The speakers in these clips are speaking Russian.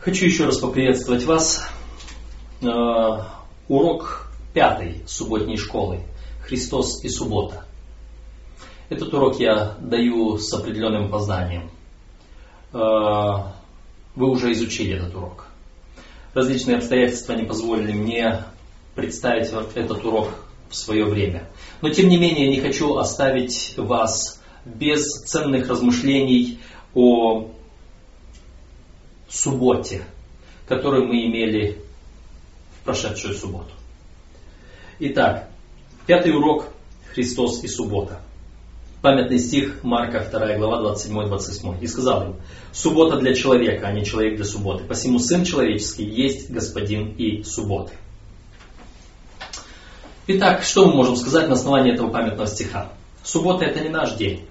Хочу еще раз поприветствовать вас. Урок 5 субботней школы «Христос и суббота». Этот урок я даю с определенным познанием. Вы уже изучили этот урок. Различные обстоятельства не позволили мне представить этот урок в свое время. Но тем не менее, не хочу оставить вас без ценных размышлений о субботе, которую мы имели в прошедшую субботу. Итак, 5 урок «Христос и суббота». Памятный стих Марка 2 глава 27-28. «И сказал им: суббота для человека, а не человек для субботы. Посему Сын Человеческий есть Господин и субботы». Итак, что мы можем сказать на основании этого памятного стиха? Суббота – это не наш день.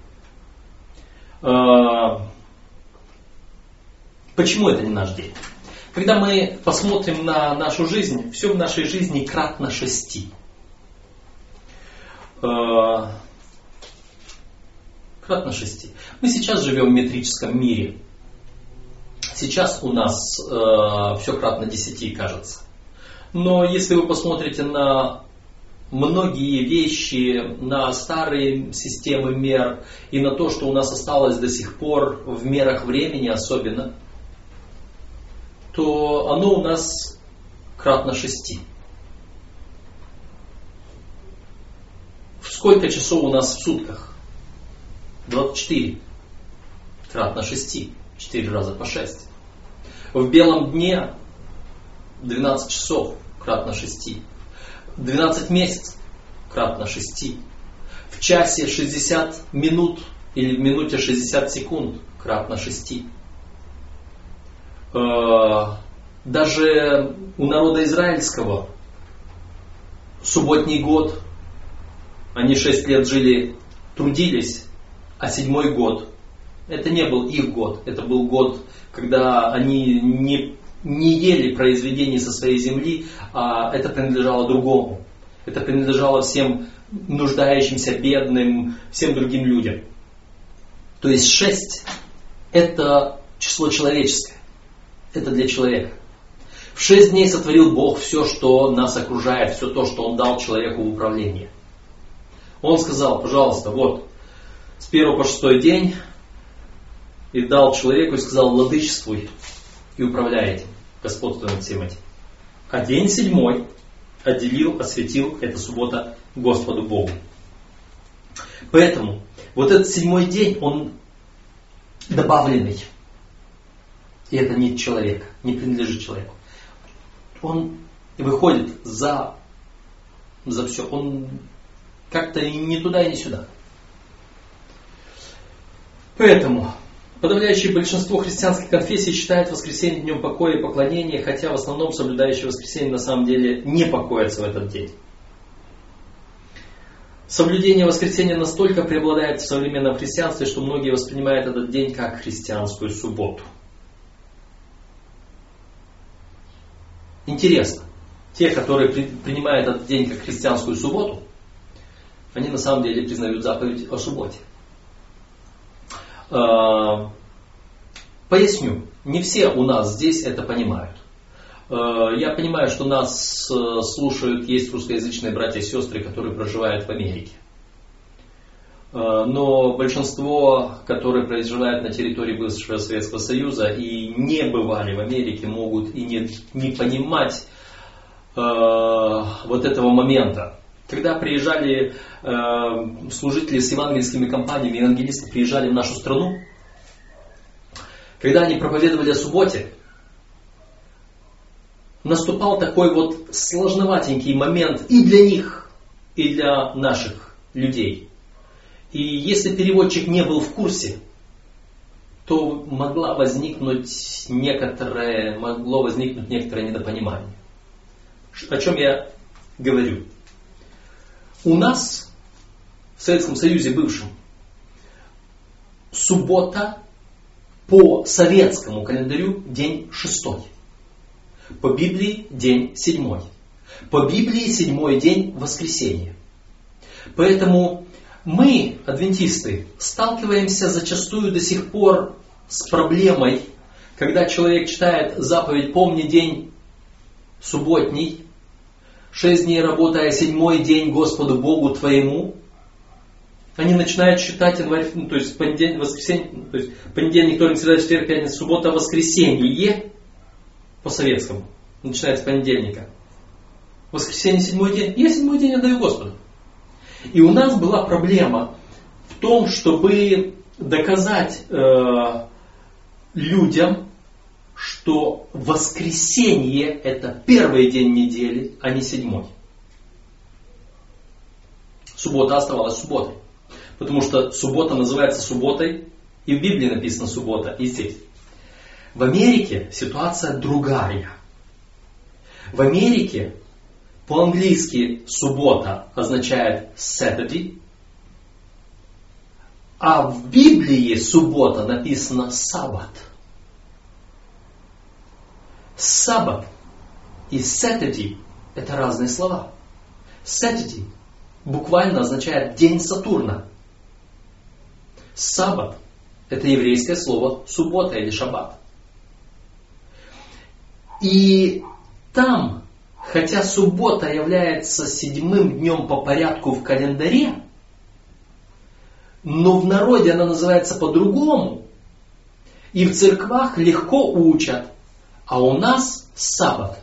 Почему это не наш день? Когда мы посмотрим на нашу жизнь, все в нашей жизни кратно 6. Кратно 6. Мы сейчас живем в метрическом мире. Сейчас у нас все кратно 10, кажется. Но если вы посмотрите на многие вещи, на старые системы мер и на то, что у нас осталось до сих пор в мерах времени особенно, то оно у нас кратно 6. Сколько часов у нас в сутках? 24. Кратно 6. 4 раза по 6. В белом дне 12 часов. Кратно 6. 12 месяцев. Кратно 6. В часе 60 минут или в минуте 60 секунд. Кратно 6. Даже у народа израильского субботний год, они 6 лет жили, трудились, а 7-й год, это не был их год, это был год, когда они не ели произведений со своей земли, а это принадлежало другому, это принадлежало всем нуждающимся, бедным, всем другим людям. То есть 6 это число человеческое. Это для человека. В 6 дней сотворил Бог все, что нас окружает, все то, что Он дал человеку в управление. Он сказал: пожалуйста, вот, с 1 по 6 день, и дал человеку, и сказал: владычествуй и управляй этим, господствуй над всем этим. А день 7 отделил, освятил, это суббота, Господу Богу. Поэтому вот этот 7-й день, он добавленный. И это не человек, не принадлежит человеку. Он выходит за все. Он как-то и не туда, и не сюда. Поэтому подавляющее большинство христианских конфессий считает воскресенье днем покоя и поклонения, хотя в основном соблюдающие воскресенье на самом деле не покоятся в этот день. Соблюдение воскресенья настолько преобладает в современном христианстве, что многие воспринимают этот день как христианскую субботу. Интересно, те, которые принимают этот день как христианскую субботу, они на самом деле признают заповедь о субботе. Поясню, не все у нас здесь это понимают. Я понимаю, что нас слушают, есть русскоязычные братья и сестры, которые проживают в Америке. Но большинство, которые проживают на территории бывшего Советского Союза и не бывали в Америке, могут и не понимать вот этого момента. Когда приезжали служители с евангельскими компаниями, евангелисты приезжали в нашу страну, когда они проповедовали о субботе, наступал такой вот сложноватенький момент и для них, и для наших людей. И если переводчик не был в курсе, то могло возникнуть некоторое недопонимание. О чем я говорю? У нас, в Советском Союзе бывшем, суббота по советскому календарю день 6. По Библии день 7. По Библии 7-й день воскресенье. Поэтому мы, адвентисты, сталкиваемся зачастую до сих пор с проблемой, Когда человек читает заповедь «Помни день субботний, 6 дней работая, 7-й день Господу Богу твоему», они начинают считать январь, ну, то есть понедельник, воскресенье, то есть понедельник, вторник, среда, четверг, пятница, суббота, воскресенье по-советскому. Начинается с понедельника. Воскресенье, 7-й день. Я 7-й день отдаю Господу. И у нас была проблема в том, чтобы доказать людям, что воскресенье это 1-й день недели, а не 7-й. Суббота оставалась субботой. Потому что суббота называется субботой, и в Библии написано суббота, и здесь. В Америке ситуация другая. В Америке по-английски суббота означает Saturday, а в Библии суббота написано Саббат. Саббат и Saturday это разные слова. Saturday буквально означает день Сатурна. Саббат это еврейское слово суббота или шаббат. И там, хотя суббота является 7-м днем по порядку в календаре, но в народе она называется по-другому. И в церквах легко учат. А у нас саббат.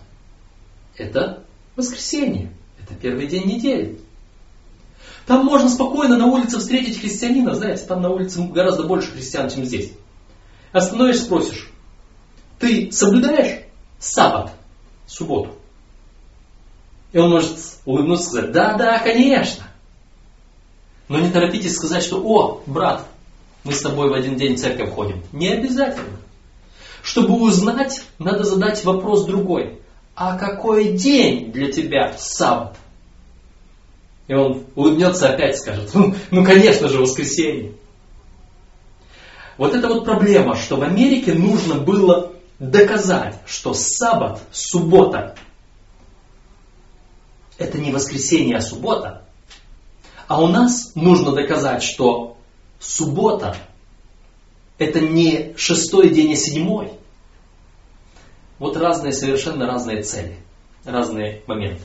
Это воскресенье. Это 1-й день недели. Там можно спокойно на улице встретить христианина. Знаете, там на улице гораздо больше христиан, чем здесь. Остановишь, спросишь. Ты соблюдаешь саббат? Субботу. И он может улыбнуться и сказать, да, конечно. Но не торопитесь сказать, что, о, брат, мы с тобой в один день в церковь ходим. Не обязательно. Чтобы узнать, надо задать вопрос другой. А какой день для тебя саббат? И он улыбнется опять и скажет, ну, конечно же, воскресенье. Вот это вот проблема, что в Америке нужно было доказать, что саббат, суббота, это не воскресенье, а суббота. А у нас нужно доказать, что суббота это не 6-й день, а 7-й. Вот разные, совершенно разные цели, разные моменты.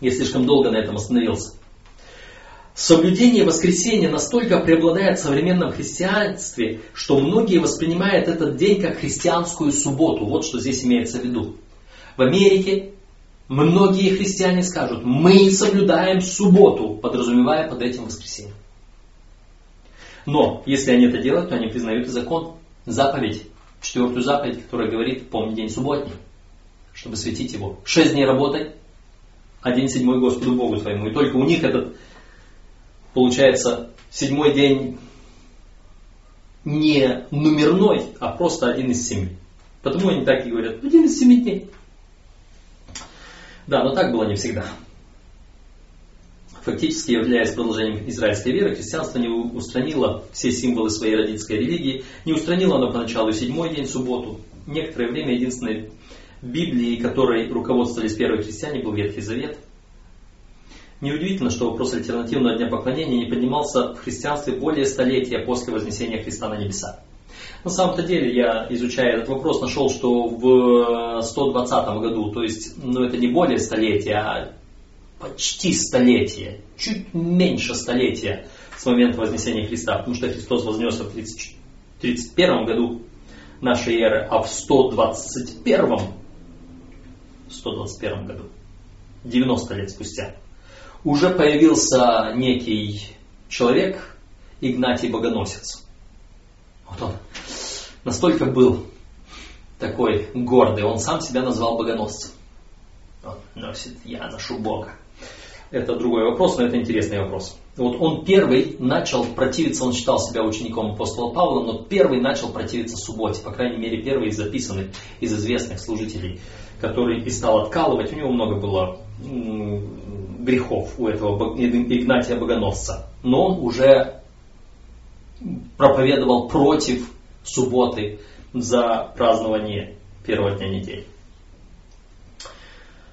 Я слишком долго на этом остановился. Соблюдение воскресенья настолько преобладает в современном христианстве, что многие воспринимают этот день как христианскую субботу. Вот что здесь имеется в виду. В Америке многие христиане скажут, мы соблюдаем субботу, подразумевая под этим воскресенье. Но, если они это делают, то они признают и закон, заповедь, 4-ю заповедь, которая говорит, помни день субботний, чтобы светить его. 6 дней работай, а день 7-й Господу Богу твоему. И только у них этот, получается, 7-й день не номерной, а просто 1 из 7. Потому они так и говорят, 1 из 7 дней. Да, но так было не всегда. Фактически, являясь продолжением израильской веры, христианство не устранило все символы своей родительской религии, не устранило оно поначалу 7-й день, субботу. Некоторое время единственной Библией, которой руководствовались первые христиане, был Ветхий Завет. Неудивительно, что вопрос альтернативного дня поклонения не поднимался в христианстве более столетия после вознесения Христа на небеса. На самом-то деле, я, изучая этот вопрос, нашел, что в 120 году, то есть, это не более столетия, а почти столетие, чуть меньше столетия с момента Вознесения Христа, потому что Христос вознесся в 31 году нашей эры, а в 121 году, 90 лет спустя, уже появился некий человек, Игнатий Богоносец. Вот он настолько был такой гордый, он сам себя назвал богоносцем. Он носит, я ношу Бога. Это другой вопрос, но это интересный вопрос. Вот он первый начал противиться, он считал себя учеником апостола Павла, но первый начал противиться субботе, по крайней мере первый из записанных, из известных служителей, который и стал откалывать. У него много было грехов, у этого Игнатия Богоносца, но он уже проповедовал против субботы за празднование 1-го дня недели.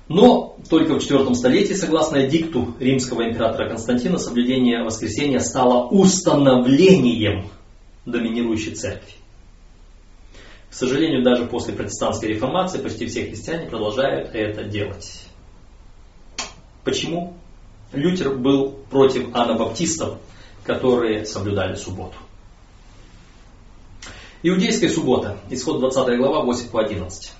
Но только в 4 столетии, согласно эдикту римского императора Константина, соблюдение воскресенья стало установлением доминирующей церкви. К сожалению, даже после протестантской реформации почти все христиане продолжают это делать. Почему? Лютер был против анабаптистов, которые соблюдали субботу. Иудейская суббота, Исход 20 глава, 8-11.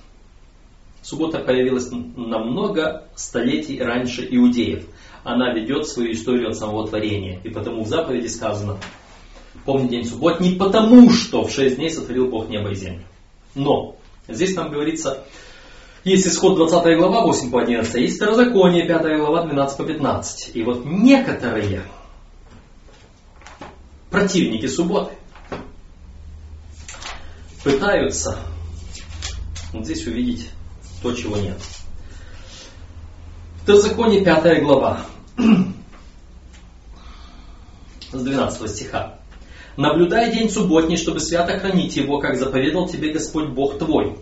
Суббота появилась на много столетий раньше иудеев. Она ведет свою историю от самого творения. И потому в заповеди сказано: «Помни день субботний, потому что в 6 дней сотворил Бог небо и землю». Но здесь нам говорится, есть Исход 20 глава, 8-11, есть Второзаконие, 5 глава, 12-15. И вот некоторые противники субботы пытаются вот здесь увидеть то, чего нет. Второзаконие, 5 глава, с 12 стиха. «Наблюдай день субботний, чтобы свято хранить его, как заповедал тебе Господь Бог твой.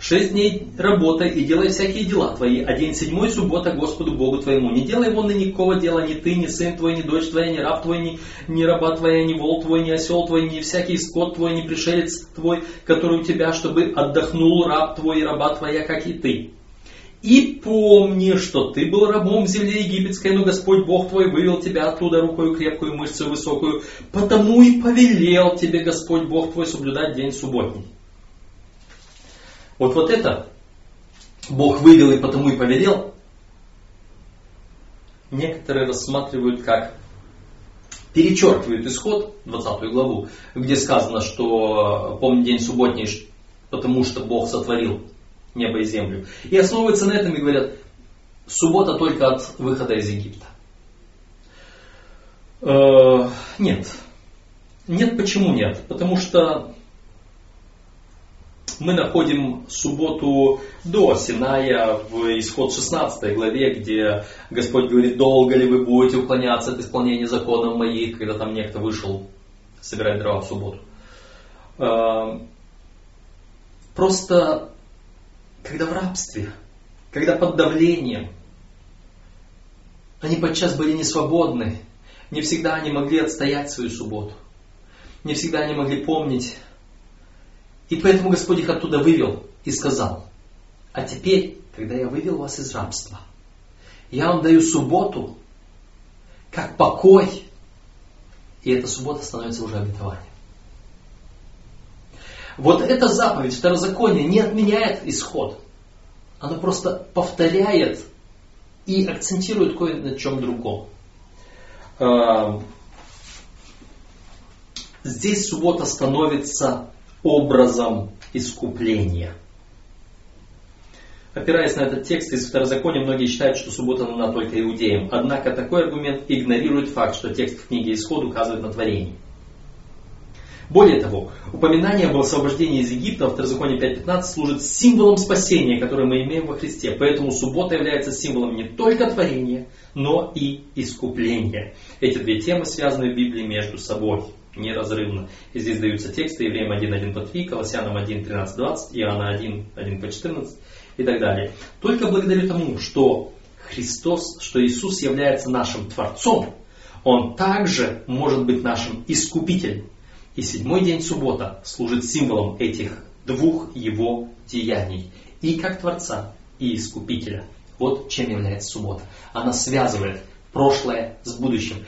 6 дней работай и делай всякие дела твои, а день седьмой суббота Господу Богу твоему. Не делай вон никакого дела, ни ты, ни сын твой, ни дочь твоя, ни раб твой, ни раба твоя, ни вол твой, ни осел твой, ни всякий скот твой, ни пришелец твой, который у тебя, чтобы отдохнул раб твой и раба твоя, как и ты. И помни, что ты был рабом в земле египетской, но Господь Бог твой вывел тебя оттуда рукою крепкую, мышцу высокую, потому и повелел тебе Господь Бог твой соблюдать день субботний». Вот это «Бог вывел и потому и повелел» некоторые рассматривают как перечеркивают Исход, 20 главу, где сказано, что «помни день субботний, потому что Бог сотворил небо и землю». И основываются на этом и говорят: суббота только от выхода из Египта. Нет. Нет, почему нет? Потому что мы находим субботу до Синая в Исход 16 главе, где Господь говорит: «Долго ли вы будете уклоняться от исполнения законов моих», когда там некто вышел собирать дрова в субботу. Просто когда в рабстве, когда под давлением, они подчас были не свободны, не всегда они могли отстоять свою субботу, не всегда они могли помнить. И поэтому Господь их оттуда вывел и сказал: «А теперь, когда я вывел вас из рабства, я вам даю субботу как покой». И эта суббота становится уже обетованием. Вот эта заповедь Второзакония не отменяет Исход. Она просто повторяет и акцентирует кое на чем другом. Здесь суббота становится образом искупления. Опираясь на этот текст из Второзакония, многие считают, что суббота нужна только иудеям. Однако такой аргумент игнорирует факт, что текст в книге Исход указывает на творение. Более того, упоминание об освобождении из Египта в Второзаконии 5.15 служит символом спасения, которое мы имеем во Христе. Поэтому суббота является символом не только творения, но и искупления. Эти две темы связаны в Библии между собой неразрывно. И здесь даются тексты Евреям 1.1 по 3, Колоссянам 1.13-20, Иоанна 1.1 по 14 и так далее. Только благодаря тому, что Христос, что Иисус является нашим Творцом, Он также может быть нашим Искупителем. И седьмой день суббота служит символом этих двух Его деяний. И как Творца, и Искупителя. Вот чем является суббота. Она связывает прошлое с будущим.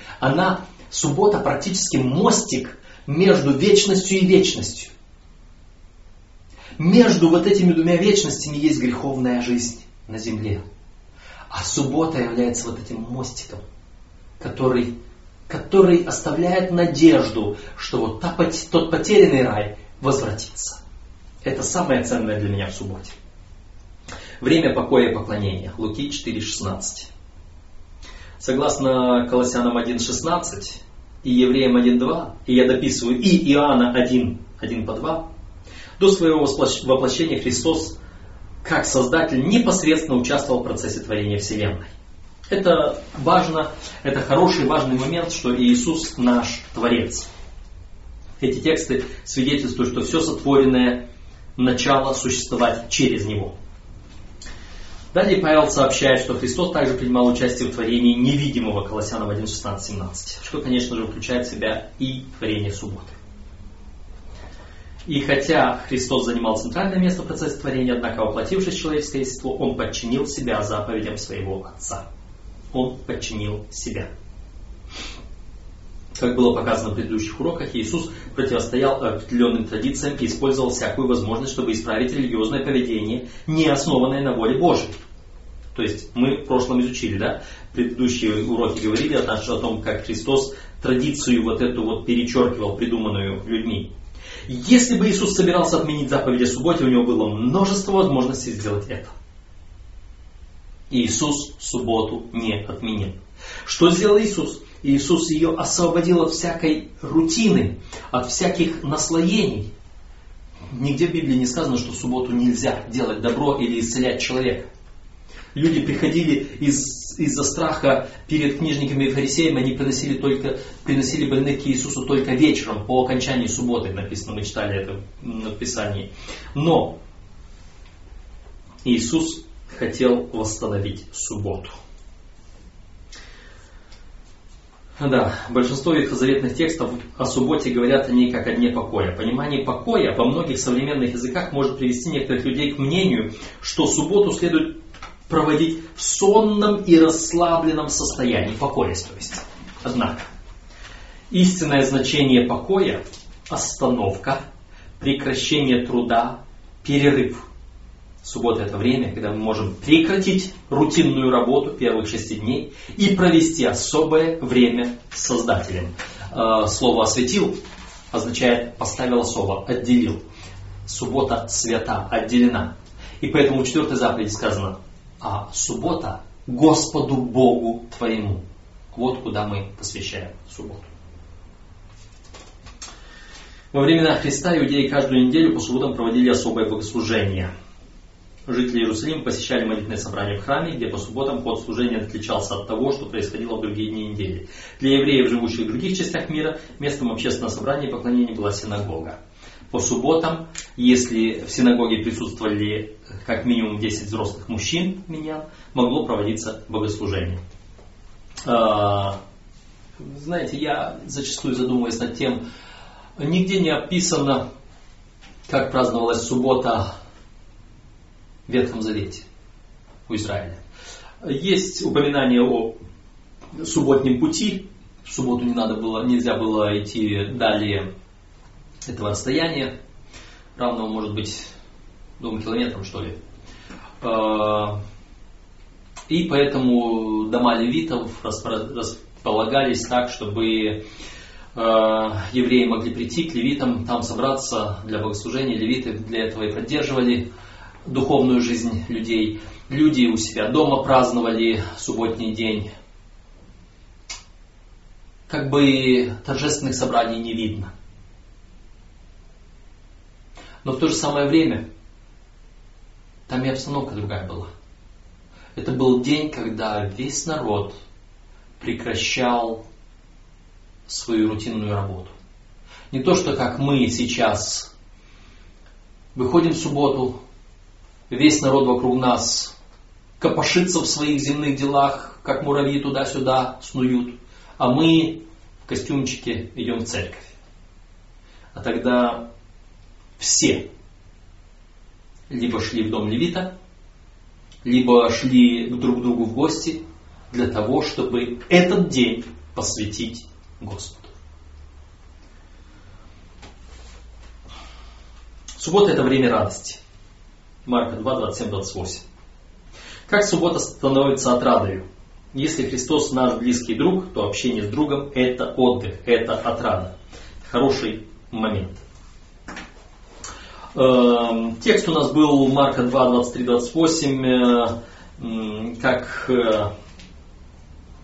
Суббота практически мостик между вечностью и вечностью. Между этими двумя вечностями есть греховная жизнь на земле. А суббота является этим мостиком, который оставляет надежду, что тот потерянный рай возвратится. Это самое ценное для меня в субботе. Время покоя и поклонения. Луки 4.16. Согласно Колоссянам 1.16 и Евреям 1.2, и я дописываю, и Иоанна 1.1 по 2, до своего воплощения Христос, как Создатель, непосредственно участвовал в процессе творения Вселенной. Это важно, это хороший важный момент, что Иисус наш Творец. Эти тексты свидетельствуют, что все сотворенное начало существовать через Него. Далее Павел сообщает, что Христос также принимал участие в творении невидимого, Колоссянам 1, 16, 17, что, конечно же, включает в себя и творение субботы. И хотя Христос занимал центральное место в процессе творения, однако, воплотившись в человеческое естество, Он подчинил себя заповедям своего Отца. Он подчинил себя. Как было показано в предыдущих уроках, Иисус противостоял определенным традициям и использовал всякую возможность, чтобы исправить религиозное поведение, не основанное на воле Божьей. То есть мы в прошлом изучили, да? Предыдущие уроки говорили о том, как Христос традицию вот эту вот перечеркивал, придуманную людьми. Если бы Иисус собирался отменить заповеди о субботе, у него было множество возможностей сделать это. Иисус субботу не отменил. Что сделал Иисус? Иисус ее освободил от всякой рутины, от всяких наслоений. Нигде в Библии не сказано, что в субботу нельзя делать добро или исцелять человека. Люди приходили из-за страха перед книжниками и фарисеями, они приносили больных к Иисусу только вечером, по окончании субботы, написано, мы читали это в Писании. Но Иисус хотел восстановить субботу. Да, большинство ветхозаветных текстов о субботе говорят о ней как о дне покоя. Понимание покоя во многих современных языках может привести некоторых людей к мнению, что субботу следует проводить в сонном и расслабленном состоянии, покоя, то есть. Однако, истинное значение покоя – остановка, прекращение труда, перерыв. Суббота – это время, когда мы можем прекратить рутинную работу первых 6 дней и провести особое время с Создателем. Слово «осветил» означает «поставил особо», «отделил». Суббота свята, отделена. И поэтому в 4-й заповеди сказано: а суббота Господу Богу твоему. Вот куда мы посвящаем субботу. Во времена Христа иудеи каждую неделю по субботам проводили особое богослужение. Жители Иерусалима посещали молитвенное собрание в храме, где по субботам ход служения отличался от того, что происходило в другие дни недели. Для евреев, живущих в других частях мира, местом общественного собрания и поклонения была синагога. По субботам, если в синагоге присутствовали как минимум 10 взрослых мужчин, могло проводиться богослужение. Знаете, я зачастую задумываюсь над тем, нигде не описано, как праздновалась суббота в Ветхом Завете у Израиля. Есть упоминание о субботнем пути. В субботу нельзя было идти далее этого расстояния, равного, может быть, 2 километрам, что ли. И поэтому дома левитов располагались так, чтобы евреи могли прийти к левитам, там собраться для богослужения. Левиты для этого и поддерживали духовную жизнь людей. Люди у себя дома праздновали субботний день. Как бы торжественных собраний не видно. Но в то же самое время там и обстановка другая была. Это был день, когда весь народ прекращал свою рутинную работу. Не то, что как мы сейчас выходим в субботу, весь народ вокруг нас копошится в своих земных делах, как муравьи туда-сюда снуют, а мы в костюмчике идем в церковь. А тогда все либо шли в дом левита, либо шли друг к другу в гости для того, чтобы этот день посвятить Господу. Суббота – это время радости. Марка 2, 27-28. Как суббота становится отрадою? Если Христос наш близкий друг, то общение с другом – это отдых, это отрада. Хороший момент. Текст у нас был Марка 2, 23-28, как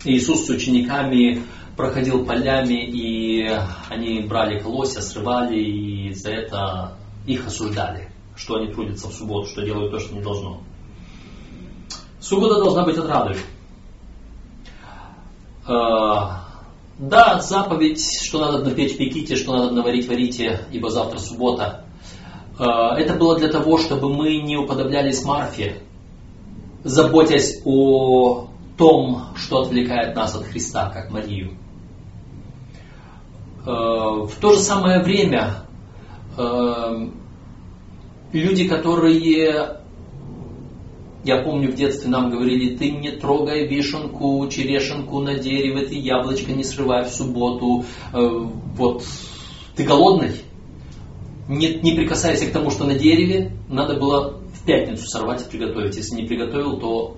Иисус с учениками проходил полями, и они брали колосья, срывали, и за это их осуждали, что они трудятся в субботу, что делают то, что не должно. Суббота должна быть отрадой. Да, заповедь, что надо напечь пеките, что надо наварить варите, ибо завтра суббота. Это было для того, чтобы мы не уподоблялись Марфе, заботясь о том, что отвлекает нас от Христа, как Марию. В то же самое время люди, которые, я помню, в детстве нам говорили, ты не трогай вишенку, черешенку на дереве, ты яблочко не срывай в субботу, вот, ты голодный? Не прикасайся к тому, что на дереве, надо было в пятницу сорвать и приготовить. Если не приготовил, то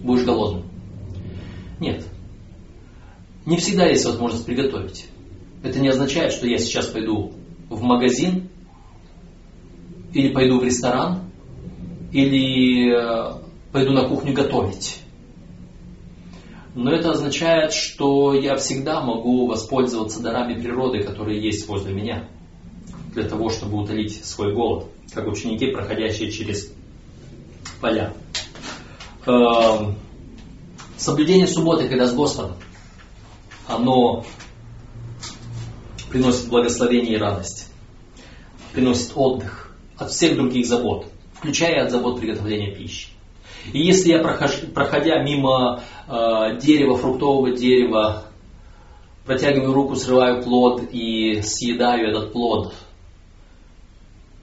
будешь голодным. Нет. Не всегда есть возможность приготовить. Это не означает, что я сейчас пойду в магазин, или пойду в ресторан, или пойду на кухню готовить. Но это означает, что я всегда могу воспользоваться дарами природы, которые есть возле меня, для того, чтобы утолить свой голод, как ученики, проходящие через поля. Соблюдение субботы, когда с Господом, оно приносит благословение и радость, приносит отдых от всех других забот, включая от забот приготовления пищи. И если я, проходя мимо дерева, фруктового дерева, протягиваю руку, срываю плод и съедаю этот плод,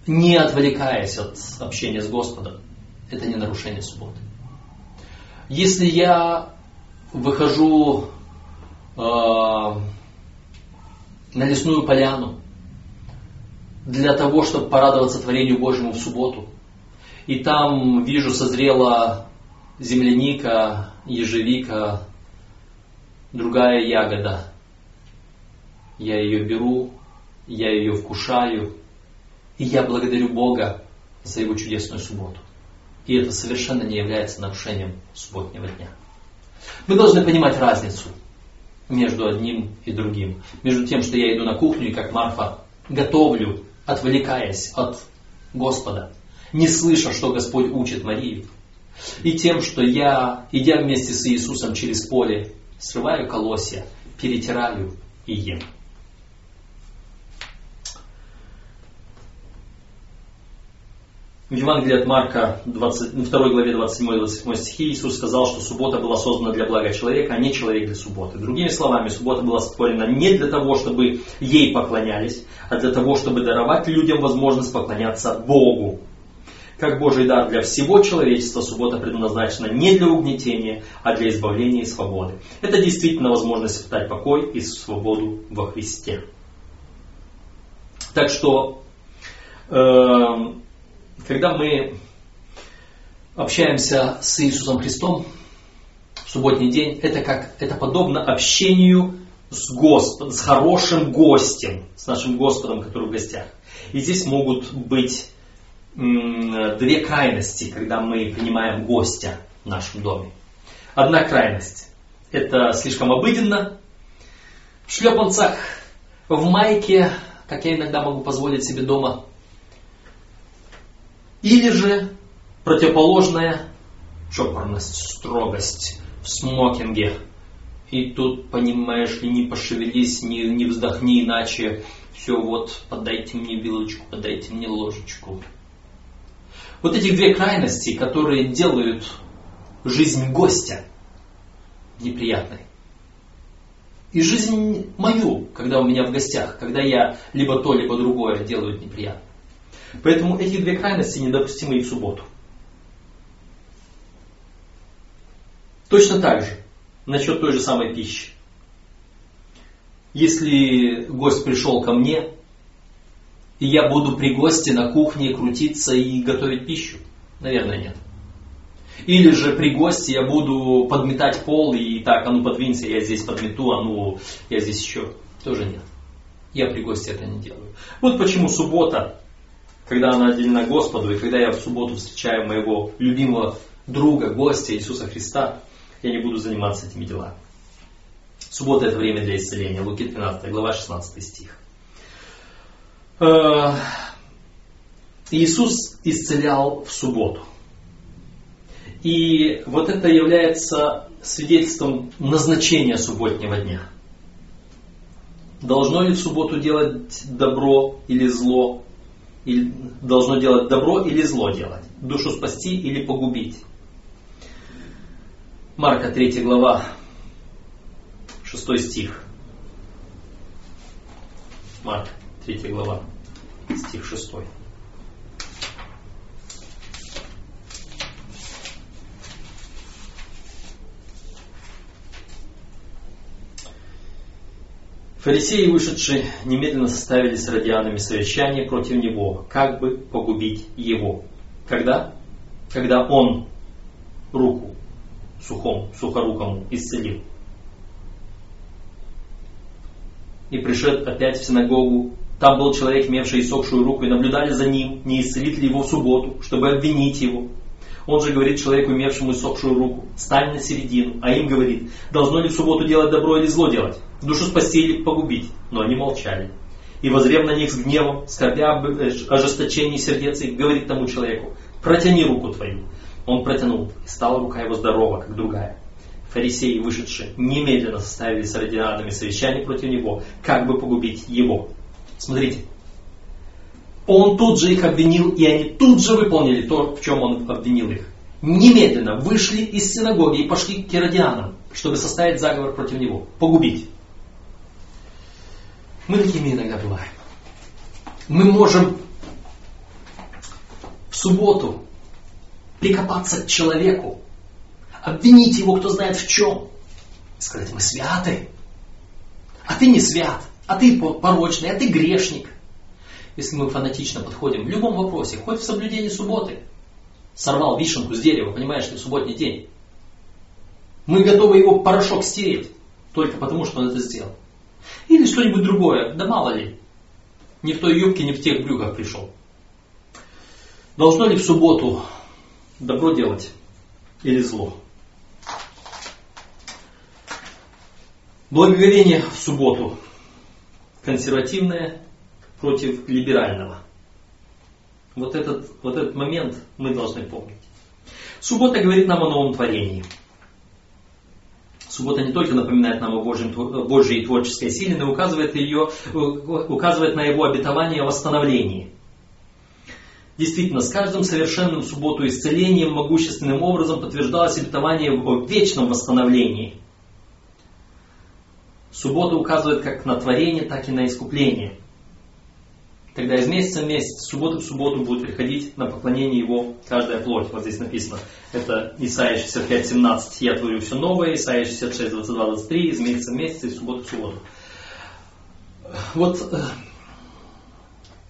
не отвлекаясь от общения с Господом, это не нарушение субботы. Если я выхожу на лесную поляну для того, чтобы порадоваться творению Божьему в субботу, и там вижу, созрела земляника, ежевика, другая ягода, я ее беру, я ее вкушаю, и я благодарю Бога за Его чудесную субботу. И это совершенно не является нарушением субботнего дня. Мы должны понимать разницу между одним и другим. Между тем, что я иду на кухню и, как Марфа, готовлю, отвлекаясь от Господа, не слыша, что Господь учит Марию. И тем, что я, идя вместе с Иисусом через поле, срываю колосья, перетираю и ем. В Евангелии от Марка, 2 главе 27-28 стихи, Иисус сказал, что суббота была создана для блага человека, а не человек для субботы. Другими словами, суббота была сотворена не для того, чтобы ей поклонялись, а для того, чтобы даровать людям возможность поклоняться Богу. Как Божий дар для всего человечества, суббота предназначена не для угнетения, а для избавления и свободы. Это действительно возможность испытать покой и свободу во Христе. Так что... Когда мы общаемся с Иисусом Христом в субботний день, это подобно общению с хорошим гостем, с нашим Господом, который в гостях. И здесь могут быть две крайности, когда мы принимаем гостя в нашем доме. Одна крайность – это слишком обыденно, в шлепанцах, в майке, как я иногда могу позволить себе дома. Или же противоположная чопорность, строгость в смокинге. И тут, понимаешь ли, не пошевелись, не вздохни, иначе все вот, подайте мне вилочку, подайте мне ложечку. Вот эти две крайности, которые делают жизнь гостя неприятной. И жизнь мою, когда у меня в гостях, когда я либо то, либо другое делаю неприятно. Поэтому эти две крайности недопустимы и в субботу. Точно так же, насчет той же самой пищи. Если гость пришел ко мне, и я буду при госте на кухне крутиться и готовить пищу, наверное, нет. Или же при госте я буду подметать пол, и так, а ну подвинься, я здесь подмету, а ну я здесь еще. Тоже нет. Я при госте это не делаю. Вот почему суббота, когда она отделена Господу, и когда я в субботу встречаю моего любимого друга, гостя Иисуса Христа, я не буду заниматься этими делами. Суббота – это время для исцеления. Луки 13, глава 16 стих. Иисус исцелял в субботу. И вот это является свидетельством назначения субботнего дня. Должно ли в субботу делать добро или зло? Или должно делать добро или зло делать, душу спасти или погубить. Марка 3 глава, 6 стих. Марк 3 глава, стих 6. Фарисеи, вышедшие, немедленно составили с радианами совещание против него, как бы погубить его. Когда? Когда он руку сухорукому исцелил. И пришед опять в синагогу, там был человек, имевший иссохшую руку, и наблюдали за ним, не исцелит ли его в субботу, чтобы обвинить его. Он же говорит человеку, имевшему иссохшую руку: «Стань на середину», а им говорит: «Должно ли в субботу делать добро или зло делать? Душу спасти или погубить?» Но они молчали. И, воззрев на них с гневом, скорбя об ожесточении сердец, и говорит тому человеку: «Протяни руку твою». Он протянул, и стала рука его здорова, как другая. Фарисеи, вышедшие, немедленно составили с радианами совещание против него, как бы погубить его. Смотрите. Он тут же их обвинил, и они тут же выполнили то, в чем он обвинил их. Немедленно вышли из синагоги и пошли к иродианам, чтобы составить заговор против него, погубить. Мы такими иногда бываем. Мы можем в субботу прикопаться к человеку, обвинить его, кто знает в чем, и сказать: мы святы, а ты не свят, а ты порочный, а ты грешник. Если мы фанатично подходим в любом вопросе, хоть в соблюдении субботы, сорвал вишенку с дерева, понимаешь, что в субботний день, мы готовы его порошок стереть, только потому, что он это сделал. Или что-нибудь другое, да мало ли, не в той юбке, не в тех брюках пришел. Должно ли в субботу добро делать или зло? Благоговение в субботу консервативное против либерального. Вот этот момент мы должны помнить. Суббота говорит нам о новом творении. Суббота не только напоминает нам о Божьей творческой силе, но и указывает на его обетование о восстановлении. Действительно, с каждым совершенным в субботу исцелением могущественным образом подтверждалось обетование о вечном восстановлении. Суббота указывает как на творение, так и на искупление. Тогда из месяца в месяц, суббота в субботу будет приходить на поклонение его каждая плоть. Вот здесь написано. Это Исаия 65:17. «Я творю все новое». Исаия 66:22-23. Из месяца в месяц и в субботу в субботу. Вот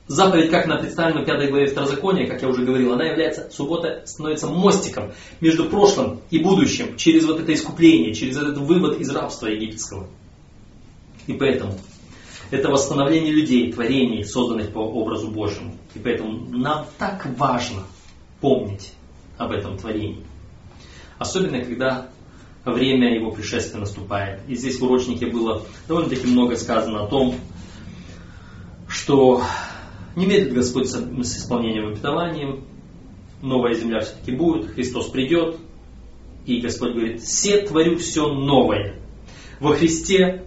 заповедь, как она представлена в 5 главе Второзакония, как я уже говорил, она является, суббота становится мостиком между прошлым и будущим через вот это искупление, через этот вывод из рабства египетского. И поэтому это восстановление людей, творений, созданных по образу Божьему. И поэтому нам так важно помнить об этом творении. Особенно, когда время его пришествия наступает. И здесь в урочнике было довольно-таки много сказано о том, что не медлит Господь с исполнением обетования, новая земля все-таки будет, Христос придет. И Господь говорит: «Се творю все новое». Во Христе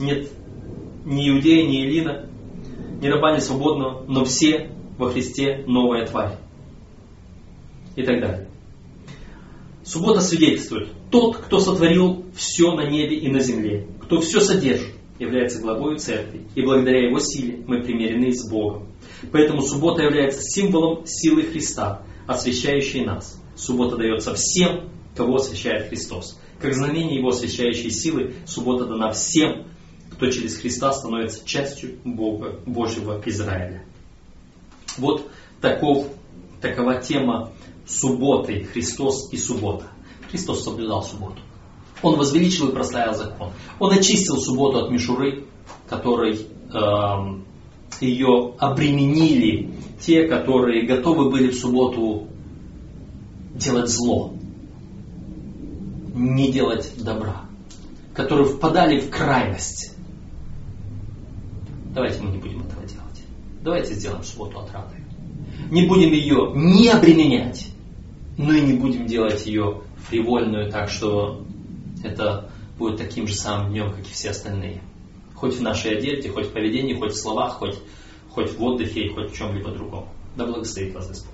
нет ни иудея, ни эллина, ни раба, ни свободного, но все во Христе новая тварь. И так далее. Суббота свидетельствует: тот, кто сотворил все на небе и на земле, кто все содержит, является главою церкви, и благодаря его силе мы примирены с Богом. Поэтому суббота является символом силы Христа, освящающей нас. Суббота дается всем, кого освящает Христос. Как знамение его освящающей силы, суббота дана всем, кто через Христа становится частью Бога, Божьего Израиля. Вот такова тема субботы. Христос и суббота. Христос соблюдал субботу. Он возвеличил и прославил закон. Он очистил субботу от мишуры, которой ее обременили те, которые готовы были в субботу делать зло, не делать добра, которые впадали в крайность. Давайте мы не будем этого делать. Давайте сделаем субботу отрадой. Не будем ее не обременять, но и не будем делать ее фривольную, так что это будет таким же самым днем, как и все остальные. Хоть в нашей одежде, хоть в поведении, хоть в словах, хоть в отдыхе, хоть в чем-либо другом. Да благословит вас Господь.